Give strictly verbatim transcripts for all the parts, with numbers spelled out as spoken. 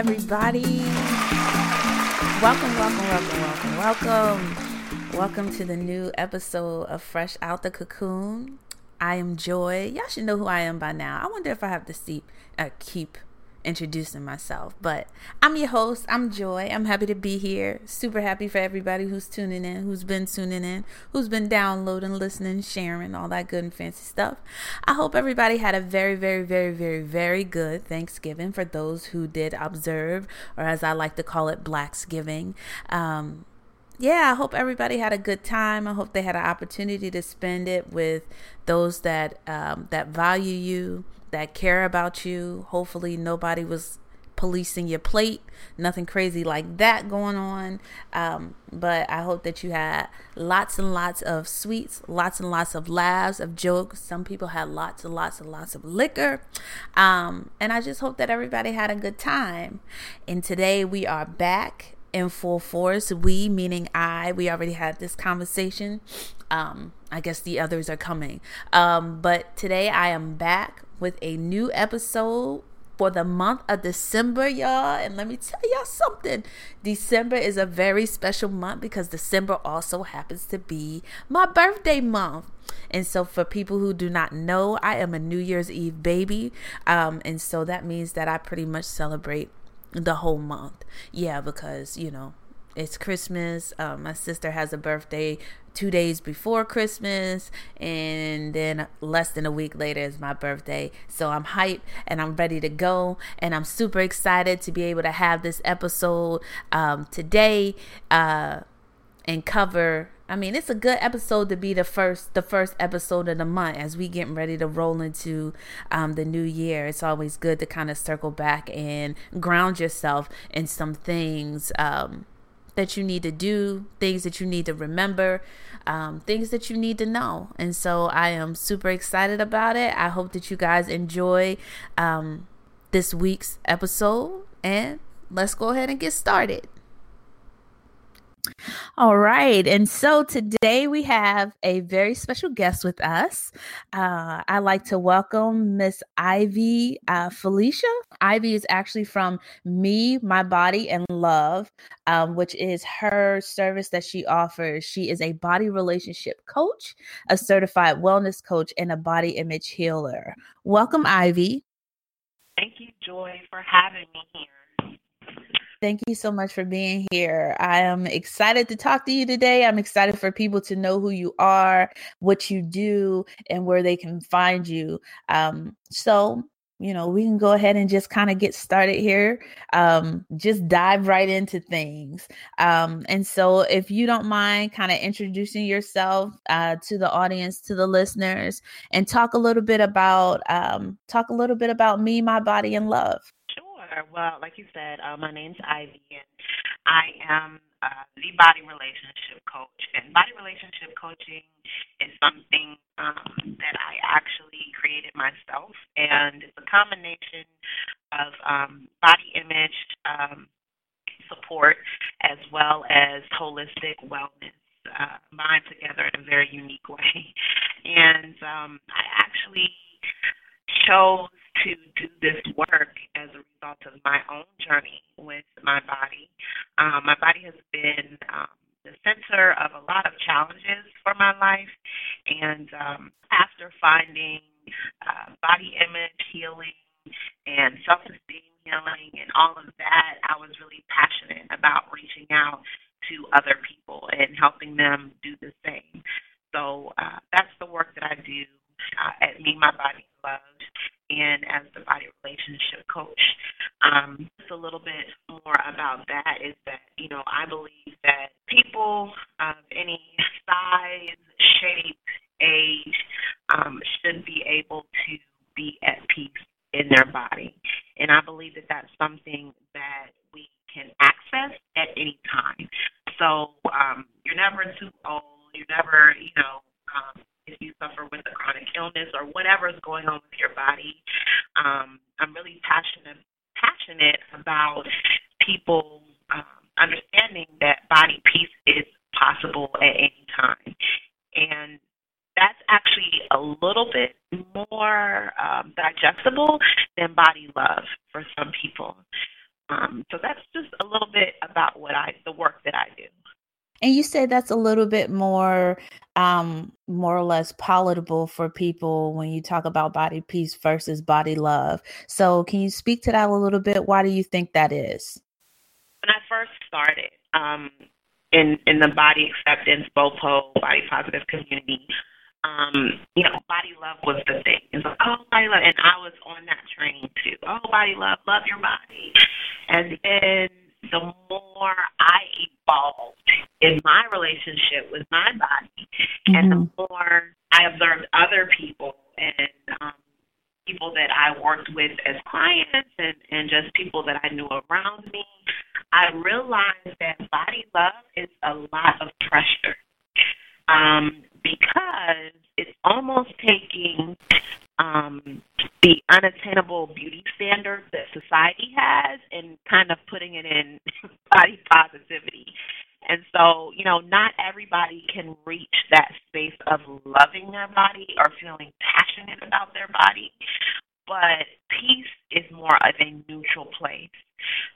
everybody. Welcome, welcome, welcome, welcome, welcome. Welcome to the new episode of Fresh Out the Cocoon. I am Joy. Y'all should know who I am by now. I wonder if I have to see, uh, keep introducing myself, but I'm your host. I'm Joy. I'm happy to be here. Super happy for everybody who's tuning in, who's been tuning in, who's been downloading, listening, sharing, all that good and fancy stuff. I hope everybody had a very, very, very, very, very good Thanksgiving for those who did observe, or as I like to call it, Blacksgiving. Um, yeah, I hope everybody had a good time. I hope they had an opportunity to spend it with those that um, that value you, that care about you. Hopefully nobody was policing your plate, nothing crazy like that going on. Um, but I hope that you had lots and lots of sweets, lots and lots of laughs, of jokes. Some people had lots and lots and lots of liquor. Um, and I just hope that everybody had a good time. And today we are back in full force. We, meaning I, we already had this conversation. Um, I guess the others are coming. Um, but today I am back with a new episode for the month of December, y'all. And let me tell y'all something. December is a very special month because December also happens to be my birthday month. And so for people who do not know, I am a New Year's Eve baby. Um, and so that means that I pretty much celebrate the whole month. Yeah, because, you know, it's Christmas. Um, my sister has a birthday two days before Christmas, and then less than a week later is my birthday. So I'm hyped and I'm ready to go, and I'm super excited to be able to have this episode um, today uh, and cover. I mean, it's a good episode to be the first, the first episode of the month as we getting ready to roll into um, the new year. It's always good to kind of circle back and ground yourself in some things. Um, that you need to do, things that you need to remember, um, things that you need to know. And so I am super excited about it. I hope that you guys enjoy um, this week's episode, and let's go ahead and get started. All right. And so today we have a very special guest with us. Uh, I'd like to welcome Miss Ivy uh, Felicia. Ivy is actually from Me, My Body, and Love, um, which is her service that she offers. She is a body relationship coach, a certified wellness coach, and a body image healer. Welcome, Ivy. Thank you, Joy, for having me here. Thank you so much for being here. I am excited to talk to you today. I'm excited for people to know who you are, what you do, and where they can find you. Um, so, you know, we can go ahead and just kind of get started here. Um, just dive right into things. Um, and so if you don't mind kind of introducing yourself uh, to the audience, to the listeners, and talk a little bit about, um, talk a little bit about Me, My Body, and Love. Well, like you said, uh, my name's Ivy, and I am uh, the body relationship coach. And body relationship coaching is something um, that I actually created myself, and it's a combination of um, body image um, support as well as holistic wellness uh, combined together in a very unique way. And um, I actually chose to do this work as a result of my own journey with my body. Um, my body has been um, the center of a lot of challenges for my life, and um, after finding uh, body image healing and self-esteem healing and all of that, I was really passionate about reaching out to other people and helping them do the same. So uh, that's the work that I do uh, at Me, My Body, Loved, and as the body relationship coach. Um, just a little bit more about that is that, you know, I believe that people of any size, shape, age um, should be able to be at peace in their body. And I believe that that's something that we can access at any time. So um, you're never too old. You're never, you know, um, if you suffer with a chronic illness or whatever is going on with your body. Um, I'm really passionate passionate about people um, understanding that body peace is possible at any time. And that's actually a little bit more um, digestible than body love for some people. Um, so that's just a little bit about what I, the work that I do. And you say that's a little bit more, um, more or less palatable for people when you talk about body peace versus body love. So can you speak to that a little bit? Why do you think that is? When I first started um, in in the body acceptance, BOPO, body positive community, um, you know, body love was the thing. It's like, oh, body love, and I was on that train too. Oh, body love, love your body. And then the more I evolved in my relationship with my body, mm-hmm. and the more I observed other people and um, people that I worked with as clients and, and just people that I knew around me, I realized that body love is a lot of pressure um, because it's almost taking um, the unattainable beauty standards that society has and kind of putting it in body positivity. And so, you know, not everybody can reach that space of loving their body or feeling passionate about their body, but peace is more of a neutral place.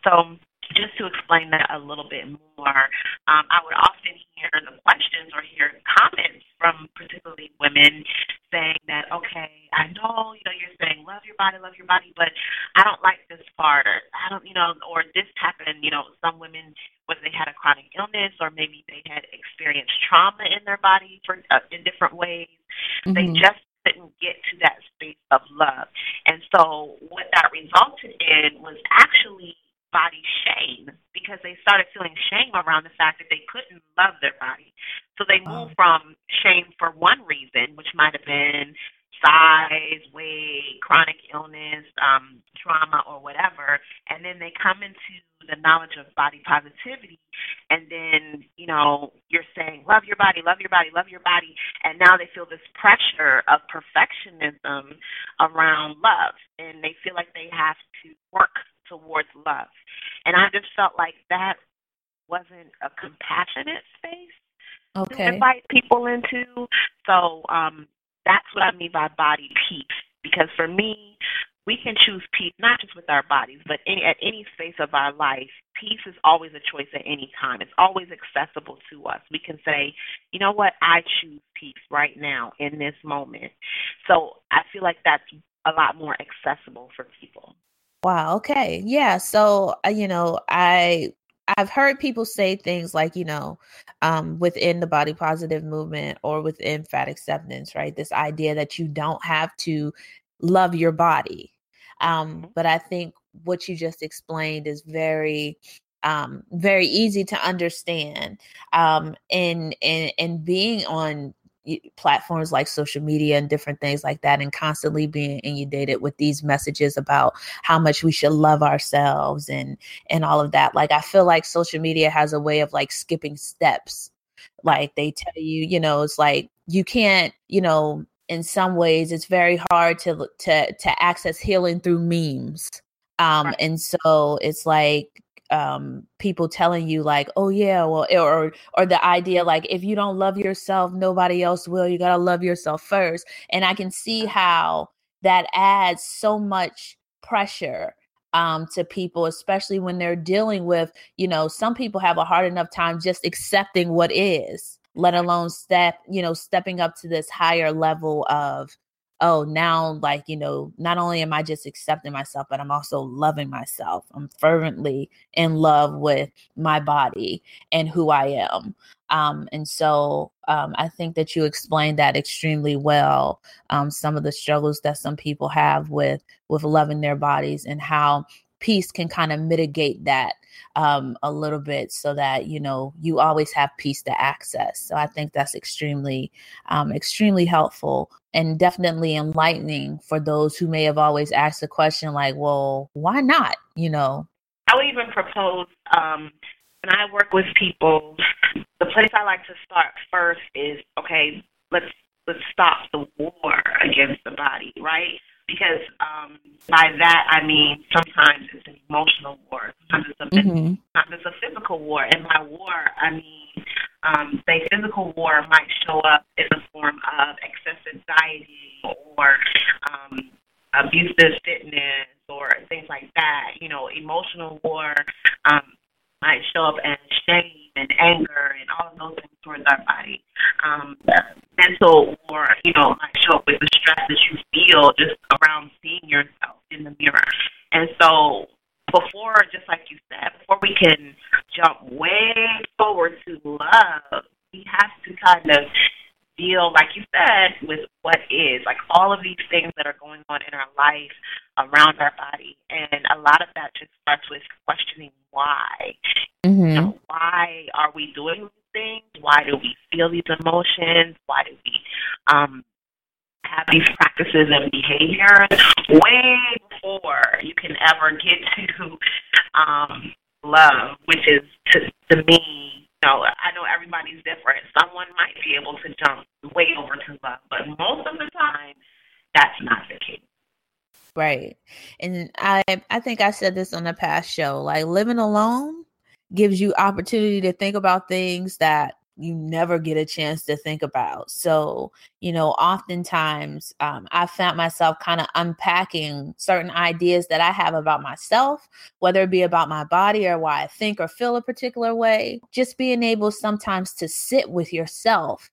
So just to explain that a little bit more, um, I would often hear the questions or hear comments from particularly women saying that, okay, I know, you know, you're saying love your body, love your body, but I don't like this part, or I don't, you know, or this happened, you know, some women, whether they had a chronic illness or maybe they had experienced trauma in their body for, uh, in different ways, mm-hmm. they just couldn't get to that space of love. And so what that resulted in was actually body shame, because they started feeling shame around the fact that they couldn't love their body. So they moved from shame for one reason, which might have been size, weight, chronic illness, um, trauma, or whatever, and then they come into the knowledge of body positivity, and then, you know, you're saying, love your body, love your body, love your body, and now they feel this pressure of perfectionism around love, and they feel like they have to work towards love. And I just felt like that wasn't a compassionate space okay. to invite people into. So um, that's what I mean by body peace, because for me, we can choose peace not just with our bodies, but any, at any space of our life. Peace is always a choice at any time. It's always accessible to us. We can say, you know what, I choose peace right now in this moment. So I feel like that's a lot more accessible for people. Wow. Okay. Yeah. So, uh, you know, I, I've heard people say things like, you know, um, within the body positive movement or within fat acceptance, right? This idea that you don't have to love your body. Um, but I think what you just explained is very, um, very easy to understand. Um, and, and, and being on platforms like social media and different things like that, and constantly being inundated with these messages about how much we should love ourselves and, and all of that. Like, I feel like social media has a way of like skipping steps. Like they tell you, you know, it's like, you can't, you know, in some ways it's very hard to, to, to access healing through memes. Um, right. And so it's like, um, people telling you like, oh yeah, well, or, or the idea, like, if you don't love yourself, nobody else will. You gotta love yourself first. And I can see how that adds so much pressure, um, to people, especially when they're dealing with, you know, some people have a hard enough time just accepting what is, let alone step, you know, stepping up to this higher level of, oh, now, like, you know, not only am I just accepting myself, but I'm also loving myself. I'm fervently in love with my body and who I am. Um, and so um, I think that you explained that extremely well, um, some of the struggles that some people have with with loving their bodies and how peace can kind of mitigate that um, a little bit so that, you know, you always have peace to access. So I think that's extremely, um, extremely helpful and definitely enlightening for those who may have always asked the question like, well, why not? You know, I would even propose um, when I work with people, the place I like to start first is, okay, let's, let's stop the war against the body, right? Because um, by that, I mean, sometimes it's an emotional war, sometimes it's a, mm-hmm. sometimes it's a physical war. And by war, I mean, um, say physical war might show up in the form of excess anxiety or um, abusive fitness or things like that, you know, emotional war um, might show up as shame and anger and all of those things towards our body. Um, mental war, you know, might show up with the stress that you feel just around seeing yourself in the mirror. And so before, just like you said, before we can jump way forward to love, we have to kind of deal, like you said, with what is, like all of these things that are going on in our life around our body. And a lot of that just starts with questioning why. Mm-hmm. You know, why are we doing these things? Why do we feel these emotions? Why do we um, have these practices and behaviors? Way before you can ever get to um, love, which is, to, to me, know, I know everybody's different. Someone might be able to jump way over to love, but most of the time, that's not the case. Right. And I I think I said this on the past show, like living alone gives you opportunity to think about things that you never get a chance to think about. So, you know, oftentimes um, I found myself kind of unpacking certain ideas that I have about myself, whether it be about my body or why I think or feel a particular way. Just being able sometimes to sit with yourself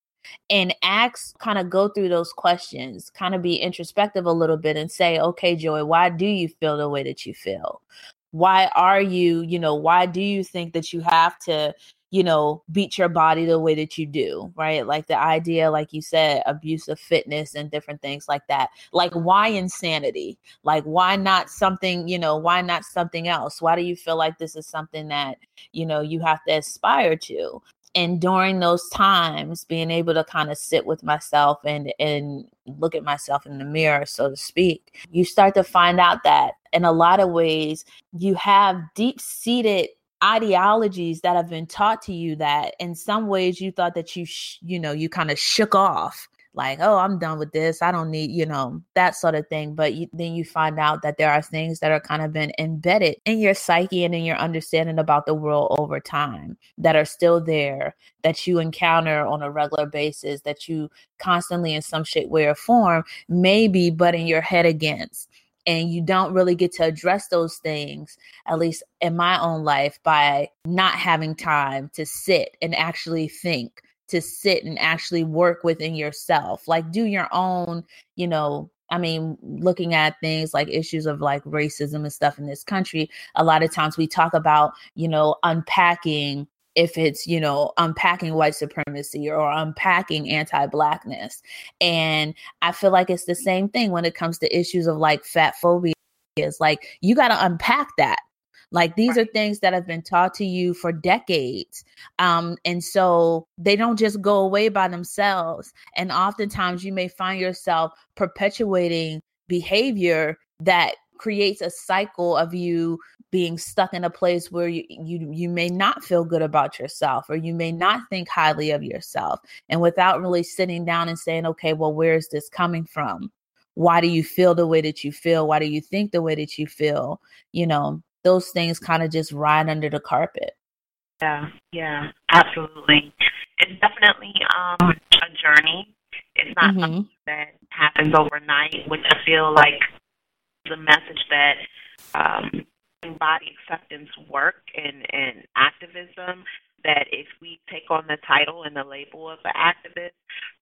and ask, kind of go through those questions, kind of be introspective a little bit and say, okay, Joy, why do you feel the way that you feel? Why are you, you know, why do you think that you have to, you know, beat your body the way that you do, right? Like the idea, like you said, abusive fitness and different things like that. Like why insanity? Like why not something, you know, why not something else? Why do you feel like this is something that, you know, you have to aspire to? And during those times, being able to kind of sit with myself and and look at myself in the mirror, so to speak, you start to find out that in a lot of ways, you have deep-seated ideologies that have been taught to you that in some ways you thought that you, sh- you know, you kind of shook off like, oh, I'm done with this. I don't need, you know, that sort of thing. But you, then you find out that there are things that are kind of been embedded in your psyche and in your understanding about the world over time that are still there, that you encounter on a regular basis, that you constantly in some shape, way or form, maybe butting your head against. And you don't really get to address those things, at least in my own life, by not having time to sit and actually think, to sit and actually work within yourself. Like do your own, you know, I mean, looking at things like issues of like racism and stuff in this country, a lot of times we talk about, you know, unpacking if it's, you know, unpacking white supremacy or unpacking anti-Blackness. And I feel like it's the same thing when it comes to issues of like fat phobia. It's like, you got to unpack that. Like these are things that have been taught to you for decades. Um, and so they don't just go away by themselves. And oftentimes you may find yourself perpetuating behavior that creates a cycle of you being stuck in a place where you, you you may not feel good about yourself or you may not think highly of yourself. And without really sitting down and saying, okay, well, where is this coming from? Why do you feel the way that you feel? Why do you think the way that you feel? You know, those things kind of just ride under the carpet. Yeah, yeah, absolutely. It's definitely um, a journey. It's not mm-hmm. something that happens overnight, which I feel like the message that um, body acceptance work and, and activism, that if we take on the title and the label of an activist,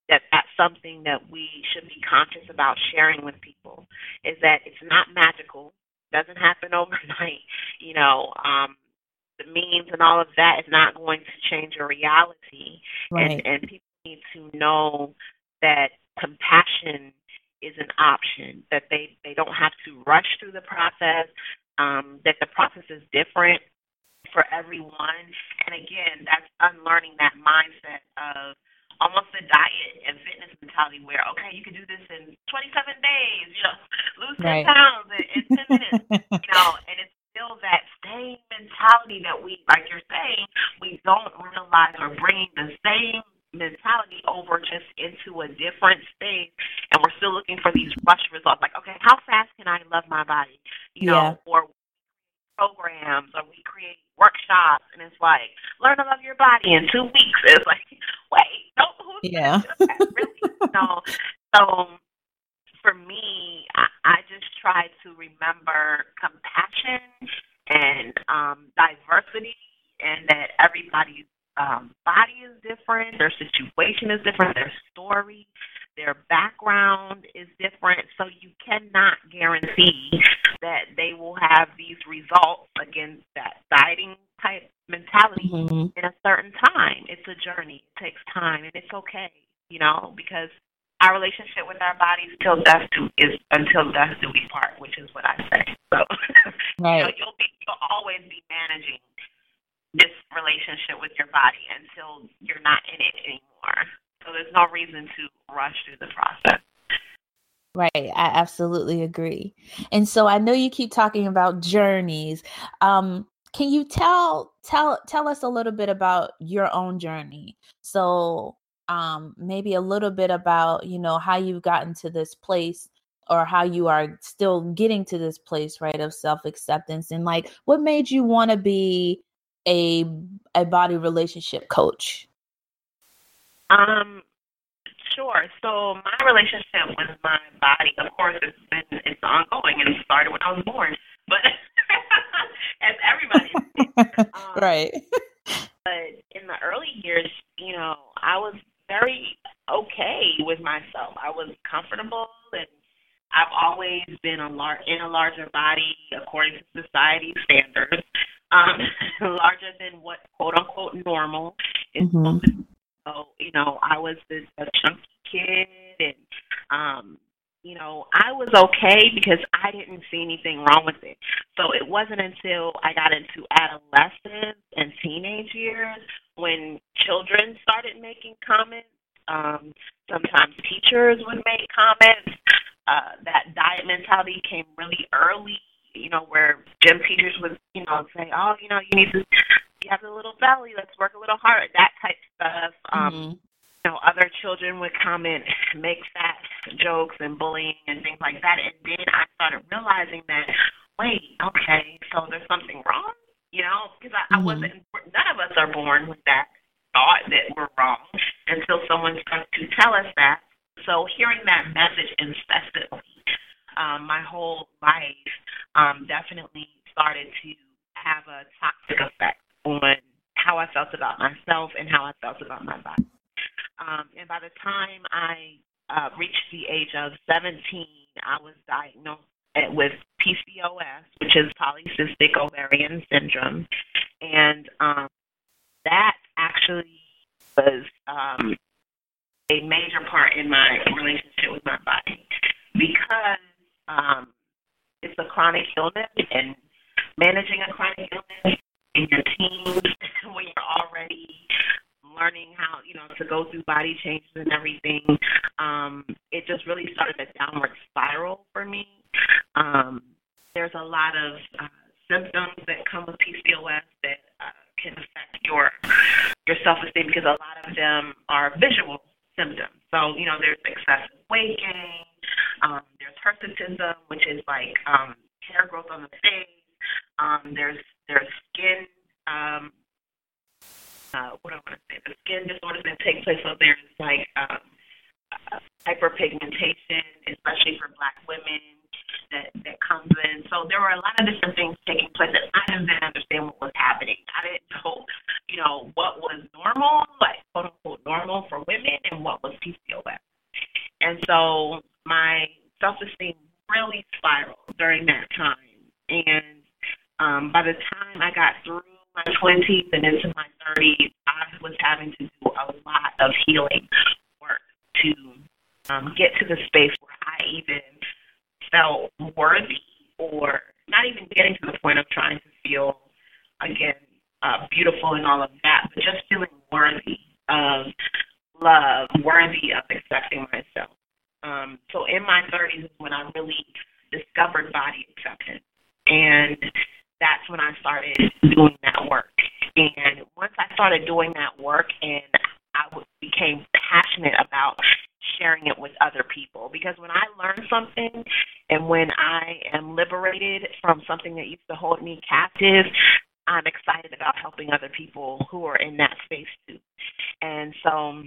that that's something that we should be conscious about sharing with people, is that it's not magical, doesn't happen overnight. You know, um, the memes and all of that is not going to change your reality. Right. And, and people need to know that compassion is an option, that they, they don't have to rush through the process, um, that the process is different for everyone. And again, that's unlearning that mindset of almost the diet and fitness mentality where, okay, you can do this in twenty-seven days, you know, lose ten right. pounds in, in ten minutes, you know, and it's still that same mentality that we, like you're saying, we don't realize we're bringing the same mentality over just into a different space, and we're still looking for these rush results. Like, okay, how fast can I love my body? You yeah. know, or programs, or we create workshops, and it's like, learn to love your body in two weeks. It's like, wait, don't who's yeah. really? You know, so for me, I, I just try to remember compassion and um, diversity, and that everybody's um, body is different, their situation is different, their story, their background is different. So you cannot guarantee that they will have these results against that dieting type mentality mm-hmm. in a certain time. It's a journey. It takes time, and it's okay, you know, because our relationship with our bodies till death do is until death do we part, which is what I say. So, right. so you'll be you'll always be managing this relationship with your body until you're not in it anymore. So there's no reason to rush through the process. Right, I absolutely agree. And so I know you keep talking about journeys. Um, can you tell tell tell us a little bit about your own journey? So. Um, maybe a little bit about, you know, how you've gotten to this place or how you are still getting to this place, right, of self-acceptance, and like what made you want to be a a body relationship coach? Um, sure. So my relationship with my body, of course, it's been it's ongoing, and it started when I was born, but as everybody um, right. But in the early years, you know, I was very okay with myself. I was comfortable, and I've always been a lar- in a larger body, according to society standards, um, larger than what, quote-unquote, normal is. Mm-hmm. So, you know, I was this, a chunky kid, and, um, you know, I was okay because I didn't see anything wrong with it. So it wasn't until I got into adolescence and teenage years when children started making comments, um, sometimes teachers would make comments, uh, that diet mentality came really early, you know, where gym teachers would, you know, say, oh, you know, you need to, you have a little belly, let's work a little harder, that type of stuff. Um, mm-hmm. You know, other children would comment, make fat jokes and bullying and things like that. And then I started realizing that, wait, okay, so there's something wrong, you know, because I, mm-hmm. I wasn't, none of us are born with that thought that we're wrong until someone starts to tell us that. So hearing that message incessantly, um, my whole life um, definitely started to have a toxic effect on how I felt about myself and how I felt about my body. Um, and by the time I uh, reached the age of seventeen, I was diagnosed with P C O S, which is polycystic ovarian syndrome. And um, that actually was um, a major part in my relationship with my body because um, it's a chronic illness, and managing a chronic illness in your teens when you're already learning how, you know, to go through body changes and everything, um, it just really started a downward spiral for me. Um, there's a lot of uh, symptoms that come with P C O S that uh, can affect your your self-esteem, because a lot of them are visual symptoms. So, you know, there's excessive weight gain, um, there's hirsutism, which is like um, hair growth on the face, um, there's, there's skin um Uh, what I want to say, the skin disorders that take place out there is like um, uh, hyperpigmentation, especially for black women, that, that comes in. So there were a lot of different things taking place that I didn't understand what was happening. I didn't know, you know, what was normal, like quote-unquote normal for women, and what was P C O S. And so my self-esteem really spiraled during that time. And um, by the time I got through my twenties and into my thirties, I was having to do a lot of healing work to um, get to the space where I even felt worthy, or not even getting to the point of trying to feel, again, uh, beautiful and all of that, but just feeling worthy of love, worthy of accepting myself. Um, so in my thirties is when I really discovered body acceptance, and that's when I started doing that work. And once I started doing that work, and I became passionate about sharing it with other people, because when I learn something and when I am liberated from something that used to hold me captive, I'm excited about helping other people who are in that space too. And so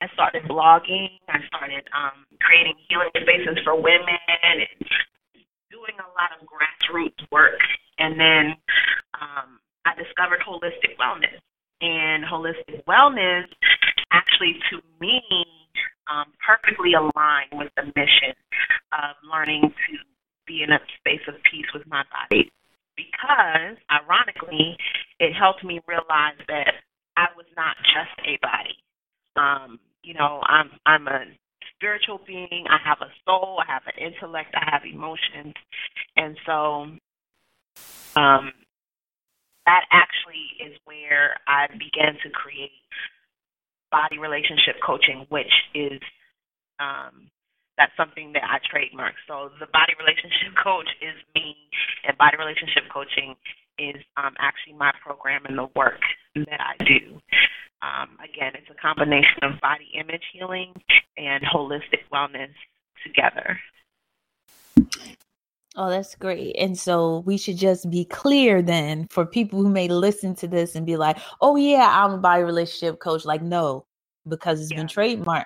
I started blogging. I started um, creating healing spaces for women and doing a lot of grassroots work. And then um, I discovered holistic wellness. And holistic wellness actually, to me, um, perfectly aligned with the mission of learning to be in a space of peace with my body. Because, ironically, it helped me realize that I was not just a body. Um, you know, I'm I'm a spiritual being. I have a soul. I have an intellect. I have emotions. And so um, that actually is where I began to create body relationship coaching, which is um, that's something that I trademark. So the body relationship coach is me, and body relationship coaching is um, actually my program and the work that I do. Um, again, it's a combination of body image healing and holistic wellness together. Oh, that's great. And so we should just be clear then for people who may listen to this and be like, oh, yeah, I'm a body relationship coach. Like, no, because it's yeah. been trademarked.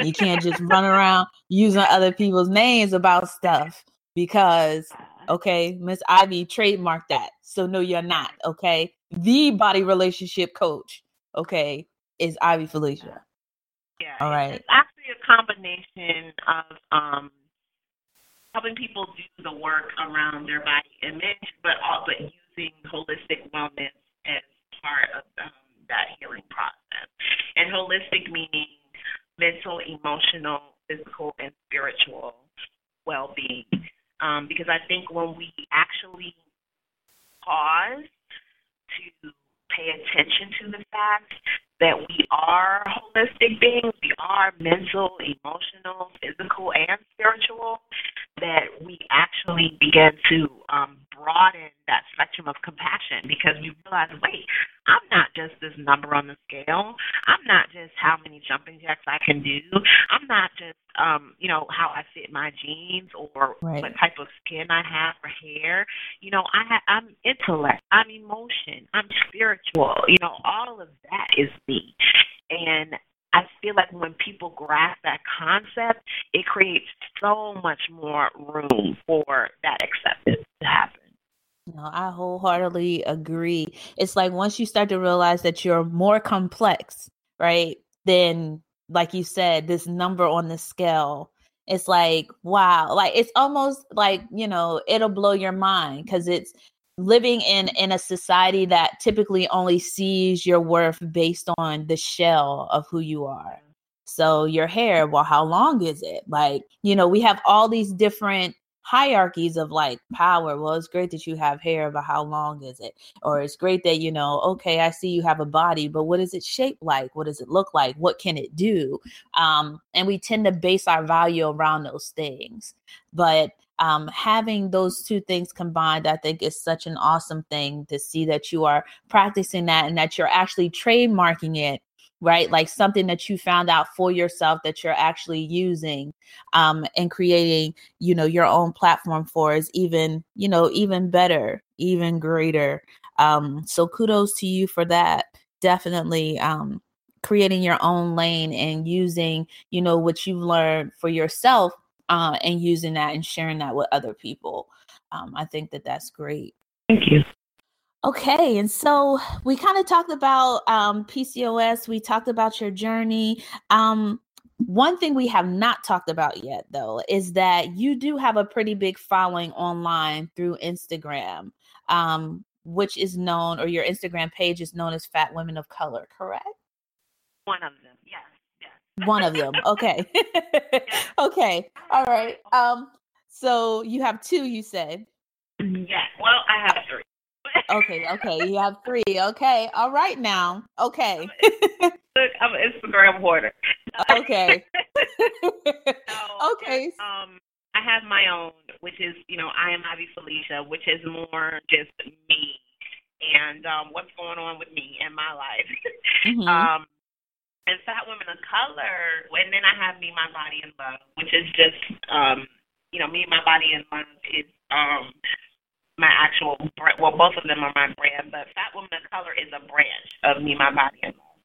You can't just run around using other people's names about stuff because, okay, Miss Ivy trademarked that. So no, you're not. Okay. The body relationship coach, okay, is Ivy Felicia. Yeah. All right. It's actually a combination of um, helping people do the work around their body image, but also using holistic wellness as part of um, that healing process. And holistic meaning mental, emotional, physical, and spiritual well-being. Um, because I think when we actually pause to pay attention to the fact that we are holistic beings, we are mental, emotional, physical, and spiritual, that we actually begin to um, broaden that spectrum of compassion because we realize, wait, I'm not just this number on the scale. I'm not just how many jumping jacks I can do. I'm not just, um, you know, how I fit my jeans or right. what type of skin I have or hair. You know, I ha- I'm intellect. I'm emotion. I'm spiritual. You know, all of that is me. And I feel like when people grasp that concept, it creates so much more room for that acceptance to happen. No, I wholeheartedly agree. It's like once you start to realize that you're more complex, right? Then, like you said, this number on the scale, it's like, wow. Like, it's almost like, you know, it'll blow your mind because it's living in, in a society that typically only sees your worth based on the shell of who you are. So your hair, well, how long is it? Like, you know, we have all these different hierarchies of like power. Well, it's great that you have hair, but how long is it? Or it's great that, you know, okay, I see you have a body, but what is it shaped like? What does it look like? What can it do? Um, and we tend to base our value around those things. But Um, having those two things combined, I think is such an awesome thing to see that you are practicing that and that you're actually trademarking it, right? Like something that you found out for yourself that you're actually using um, and creating, you know, your own platform for is even, you know, even better, even greater. Um, so kudos to you for that. Definitely. Um, creating your own lane and using, you know, what you've learned for yourself Uh, and using that and sharing that with other people. Um, I think that that's great. Thank you. Okay. And so we kind of talked about um, P C O S. We talked about your journey. Um, one thing we have not talked about yet, though, is that you do have a pretty big following online through Instagram, um, which is known, or your Instagram page is known as Fat Women of Color, correct? One of them, yes. One of them. Okay. Okay. All right. Um, so you have two, you said? Yeah. Well, I have three. Okay. Okay. You have three. Okay. All right now. Okay. Look, I'm an Instagram hoarder. Okay. so, okay. Um, I have my own, which is, you know, I am Ivy Felicia, which is more just me and um, what's going on with me in my life. Mm-hmm. Um, And Fat Women of Color, and then I have Me, My Body, and Love, which is just, um, you know, Me, My Body, and Love is um, my actual brand. Well, both of them are my brand, but Fat Women of Color is a branch of Me, My Body, and Love.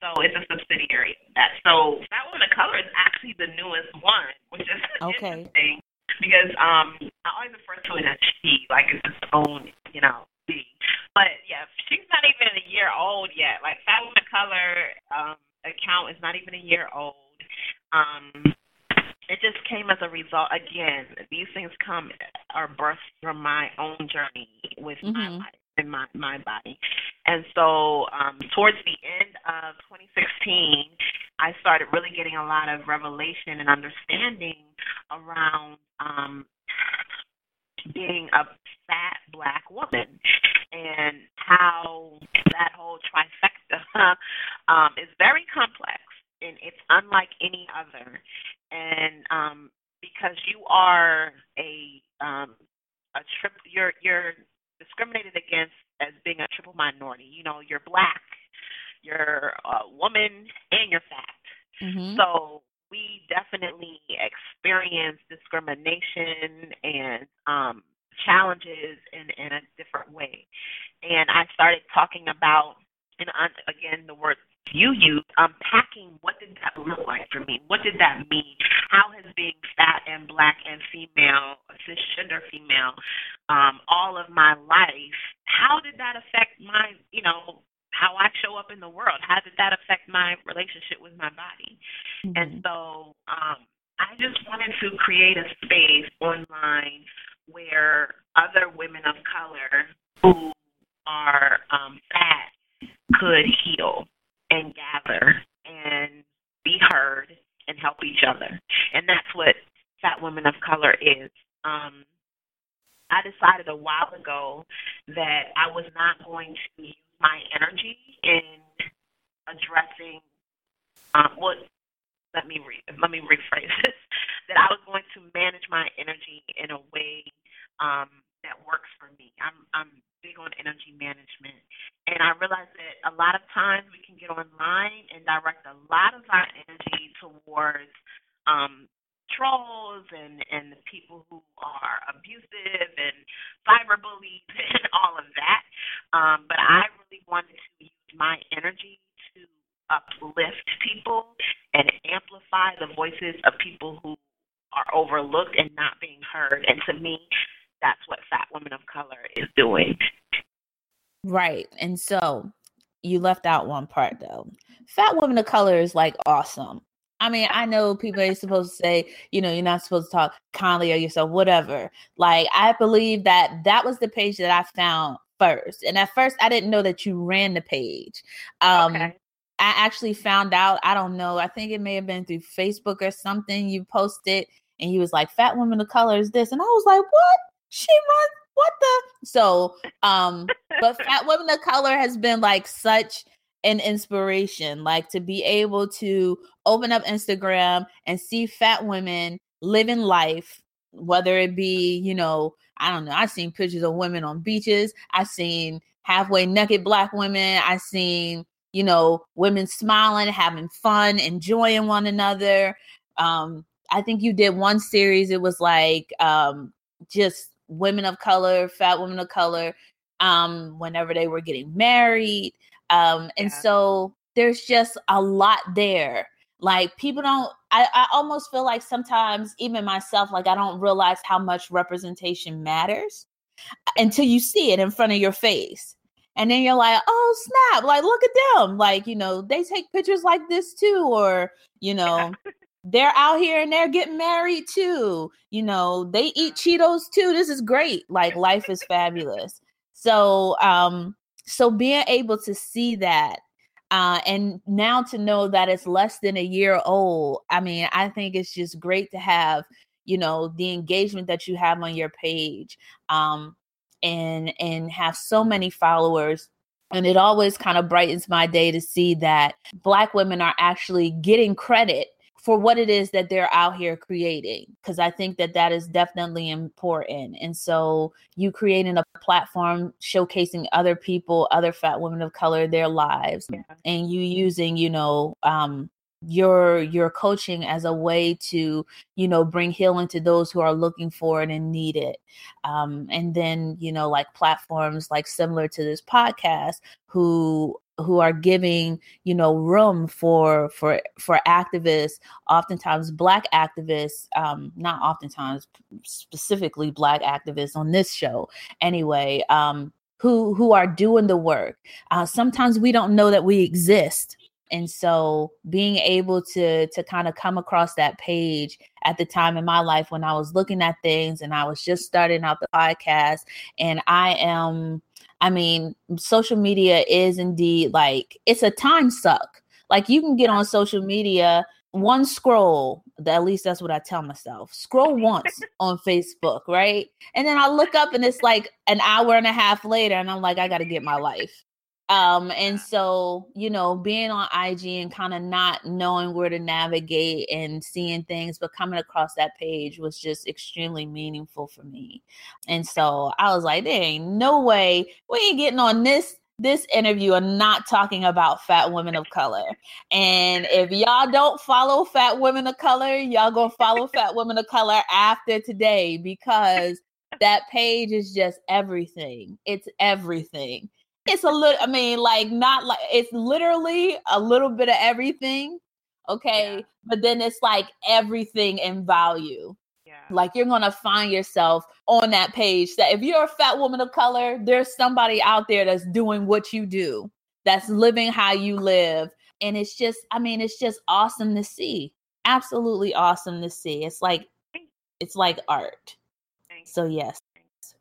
So it's a subsidiary of that. So Fat Women of Color is actually the newest one, which is okay. Interesting because um, I always refer to it as she, like it's its own, you know, she. But, yeah, she's not even a year old yet. Like, Fat Women of Color um, account is not even a year old. Um, it just came as a result. Again, these things come are birthed from my own journey with mm-hmm. my life. In my, my body. And so um, towards the end of twenty sixteen, I started really getting a lot of revelation and understanding around um, being a fat black woman and how that whole trifecta um, is very complex and it's unlike any other. And um, because you are a, um, a trip, you're, you're, discriminated against as being a triple minority. You know, you're black, you're a woman, and you're fat. Mm-hmm. So we definitely experience discrimination and um, challenges in, in a different way. And I started talking about, and again, the word you used, unpacking what did that look like for me? What did that mean? How has being fat and black and female, cisgender female, um, all of my life, how did that affect my, you know, how I show up in the world? How did that affect my relationship with my body? Mm-hmm. And so um, I just wanted to create a space online where other women of color who are um, fat could heal and gather and be heard and help each other. And that's what Fat Women of Color is. Um, I decided a while ago that I was not going to use my energy in addressing um, what, let me, re, let me rephrase this, that I was going to manage my energy in a way um, that works for me. I'm, I'm big on energy management. And I realized that a lot of times we can get online and direct a lot of our energy towards um, trolls and, and the people who are abusive and cyberbullies and all of that. Um, but I really wanted to use my energy to uplift people and amplify the voices of people who are overlooked and not being heard. And to me, that's what Fat Women of Color is doing. Right. And so you left out one part, though. Fat Women of Color is like awesome. I mean, I know people are supposed to say, you know, you're not supposed to talk kindly or yourself, whatever. Like, I believe that that was the page that I found first. And at first, I didn't know that you ran the page. Um, okay. I actually found out, I don't know, I think it may have been through Facebook or something. You posted and you was like, Fat Women of Color is this. And I was like, what? She runs, what the? So, um, but Fat Women of Color has been like such an inspiration, like to be able to open up Instagram and see fat women living life, whether it be, you know, I don't know. I've seen pictures of women on beaches. I've seen halfway naked black women. I've seen, you know, women smiling, having fun, enjoying one another. Um, I think you did one series. It was like, um, just women of color, fat women of color, um, whenever they were getting married. Um, and yeah. So there's just a lot there. Like people don't, I, I almost feel like sometimes even myself, like I don't realize how much representation matters until you see it in front of your face. And then you're like, oh snap. Like, look at them. Like, you know, they take pictures like this too, or, you know, yeah. They're out here and they're getting married too. You know, they eat Cheetos too. This is great. Like life is fabulous. So, um, so being able to see that, uh, and now to know that it's less than a year old. I mean, I think it's just great to have, you know, the engagement that you have on your page, um, and, and have so many followers. And it always kind of brightens my day to see that Black women are actually getting credit for what it is that they're out here creating, because I think that that is definitely important. And so you creating a platform showcasing other people, other fat women of color, their lives, yeah. And you using, you know, um, your your coaching as a way to, you know, bring healing to those who are looking for it and need it. Um, and then, you know, like platforms like similar to this podcast who who are giving, you know, room for for for activists, oftentimes Black activists, um, not oftentimes, specifically Black activists on this show anyway, um, who who are doing the work. Uh, sometimes we don't know that we exist. And so being able to to kind of come across that page at the time in my life when I was looking at things and I was just starting out the podcast, and I am, I mean, social media is indeed like, it's a time suck. Like you can get on social media, one scroll, at least that's what I tell myself, scroll once on Facebook, right? And then I look up and it's like an hour and a half later and I'm like, I got to get my life. Um, and so, you know, being on I G and kind of not knowing where to navigate and seeing things, but coming across that page was just extremely meaningful for me. And so I was like, there ain't no way we ain't getting on this, this interview and not talking about Fat Women of Color. And if y'all don't follow Fat Women of Color, y'all gonna follow Fat Women of Color after today, because that page is just everything. It's everything. It's a little, I mean, like not like, it's literally a little bit of everything. Okay. Yeah. But then it's like everything in value. Yeah. Like you're going to find yourself on that page that if you're a fat woman of color, there's somebody out there that's doing what you do, that's living how you live. And it's just, I mean, it's just awesome to see. Absolutely awesome to see. It's like, it's like art. So yes.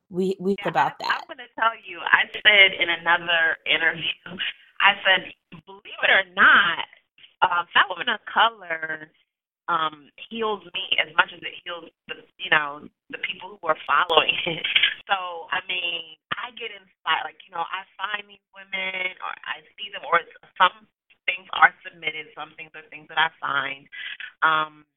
We we yeah, about I, that. I'm going to tell you, I said in another interview, I said, believe it or not, um, Fat Women of Color um, heals me as much as it heals the, you know, the people who are following it. So, I mean, I get inspired. Like, you know, I find these women or I see them, or some things are submitted, some things are things that I find. Um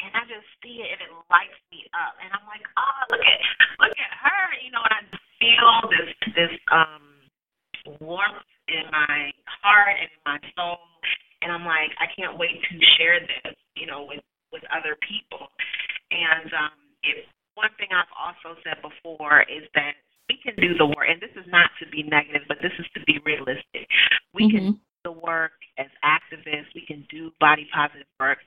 And I just see it, and it lights me up. And I'm like, oh, look at look at her, you know. And I feel this this um warmth in my heart and in my soul. And I'm like, I can't wait to share this, you know, with, with other people. And um, it, one thing I've also said before is that we can do the work. And this is not to be negative, but this is to be realistic. We mm-hmm. can do the work as activists. We can do body positive work.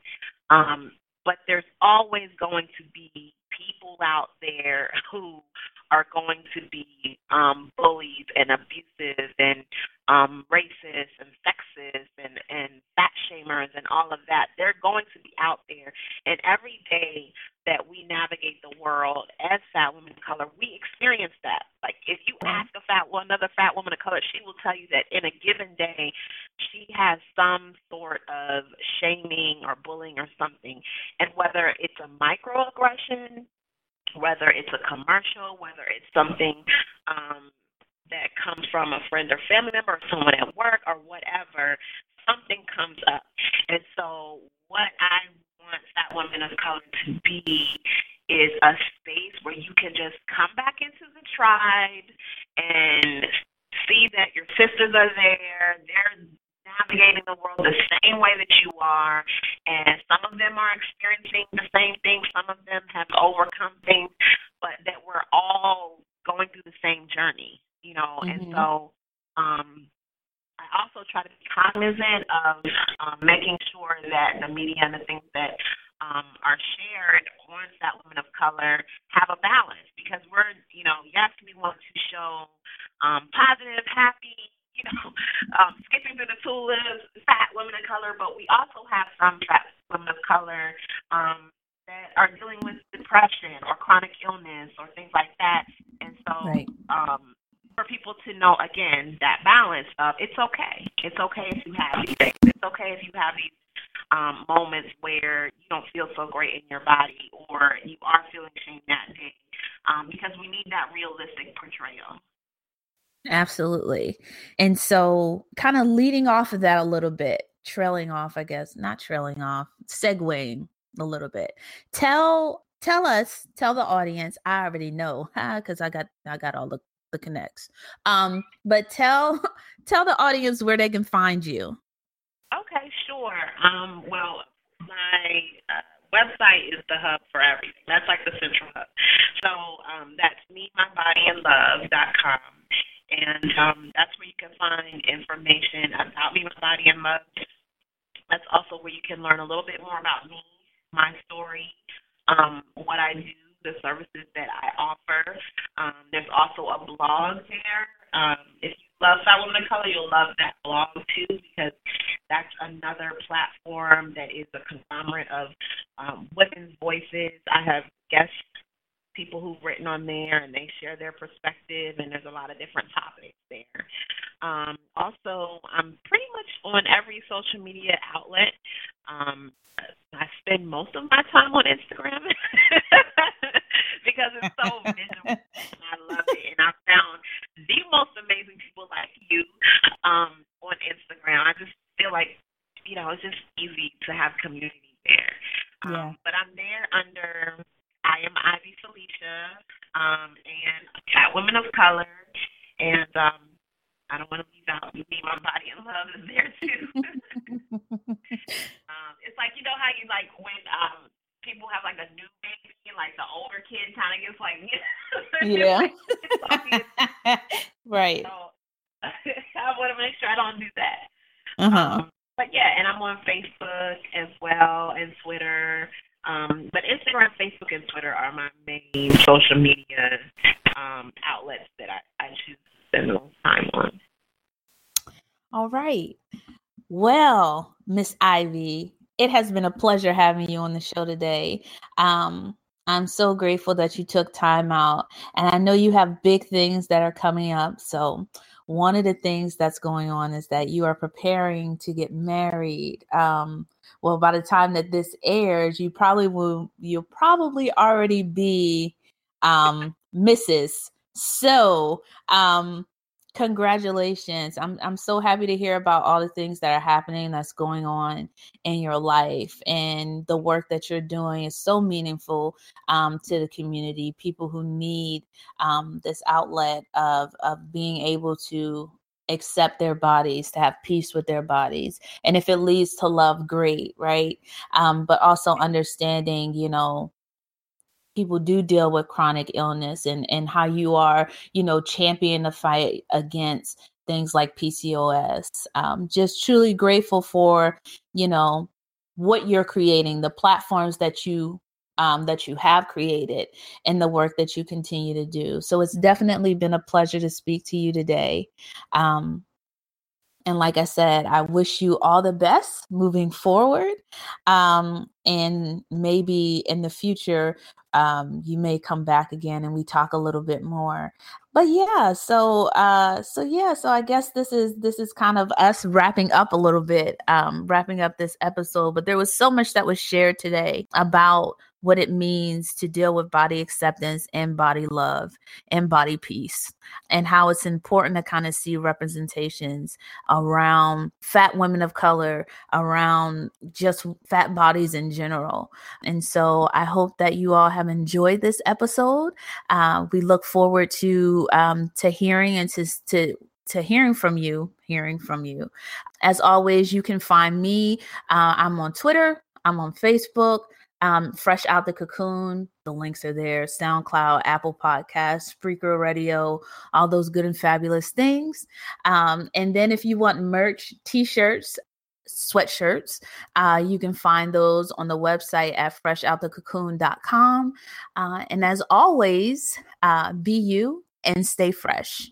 Um, But there's always going to be people out there who are going to be um, bullies and abusive and um, racist and sexist and, and fat shamers and all of that. They're going to be out there. And every day that we navigate the world as fat women of color, we experience that. Like if you ask a fat well, another fat woman of color, she will tell you that in a given day, she has some sort of shaming or bullying or something. And whether it's a microaggression, whether it's a commercial, whether it's something um, that comes from a friend or family member or someone at work or whatever, something comes up. And so what I want Fat Women of Color to be is a space where you can just come back into the tribe and see that your sisters are there. They're navigating the world the same way that you are, and some of them are experiencing the same thing. Some of them have overcome things, but that we're all going through the same journey, you know. Mm-hmm. And so um, I also try to be cognizant of um, making sure that the media and the things that um, are shared on Fat Women of Color have a balance, because we're, you know, yes, we want to show um, positive, happy, you know, um, skipping through the tulips, fat women of color, but we also have some fat women of color um, that are dealing with depression or chronic illness or things like that. And so right. um, for people to know, again, that balance of it's okay. It's okay if you have these things. It's okay if you have these um, moments where you don't feel so great in your body or you are feeling shame that day, um, because we need that realistic portrayal. Absolutely. And so kind of leading off of that a little bit, trailing off, I guess, not trailing off, segueing a little bit. Tell, tell us, tell the audience, I already know, because I got, I got all the, the connects. Um, but tell, tell the audience where they can find you. Okay, sure. Um, well, my uh, website is the hub for everything. That's like the central hub. So um, that's me, my body, and love dot com. And um, that's where you can find information about Me, My Body, and Love. That's also where you can learn a little bit more about me, my story, um, what I do, the services that I offer. Um, there's also a blog there. Um, if you love Fat Women of Color, you'll love that blog too, because that's another platform that is a conglomerate of um, women's voices. I have guests, people who've written on there, and they share their perspective, and there's a lot of different topics there. Um, also, I'm pretty much on every social media outlet. Um, I spend most of my time on Instagram because it's so miserable, and I love it. And I found the most amazing people like you um, on Instagram. I just feel like, you know, it's just easy to have community there. Yeah. Um, but I'm there under I am Ivy Felicia um, and Fat Women of Color, and um, I don't want to leave out Me, My Body, and Love is there too. um, it's like, you know how you like when um, people have like a new baby, and like the older kid kind of gets like, yeah, right. So I want to make sure I don't do that. Uh-huh. Um, but yeah, and I'm on Facebook as well and Twitter. Um, but Instagram, Facebook, and Twitter are my main social media um, outlets that I, I choose to spend a long time on. All right. Well, Miss Ivy, it has been a pleasure having you on the show today. Um, I'm so grateful that you took time out. And I know you have big things that are coming up. So one of the things that's going on is that you are preparing to get married. Um, well, by the time that this airs, you probably will, you'll probably already be um, Missus So um, congratulations. I'm, I'm so happy to hear about all the things that are happening, that's going on in your life, and the work that you're doing is so meaningful um, to the community, people who need um, this outlet of, of being able to accept their bodies, to have peace with their bodies. And if it leads to love, great, right? Um, but also understanding, you know, people do deal with chronic illness, and, and how you are, you know, champion the fight against things like P C O S. Um, just truly grateful for, you know, what you're creating, the platforms that you Um, that you have created, and the work that you continue to do. So it's definitely been a pleasure to speak to you today. Um, and like I said, I wish you all the best moving forward. Um, and maybe in the future, um, you may come back again and we talk a little bit more. But yeah, so uh, so yeah, so I guess this is this is kind of us wrapping up a little bit, um, wrapping up this episode. But there was so much that was shared today about what it means to deal with body acceptance and body love and body peace, and how it's important to kind of see representations around fat women of color, around just fat bodies in general. And so I hope that you all have enjoyed this episode. Uh, we look forward to um, to hearing and to to to hearing from you, hearing from you. As always, you can find me. Uh, I'm on Twitter. I'm on Facebook. Um, Fresh Out the Cocoon, the links are there, SoundCloud, Apple Podcasts, Spreaker Radio, all those good and fabulous things. Um, and then if you want merch, t-shirts, sweatshirts, uh, you can find those on the website at fresh out the cocoon dot com. Uh, and as always, uh, be you and stay fresh.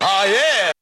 Oh, yeah.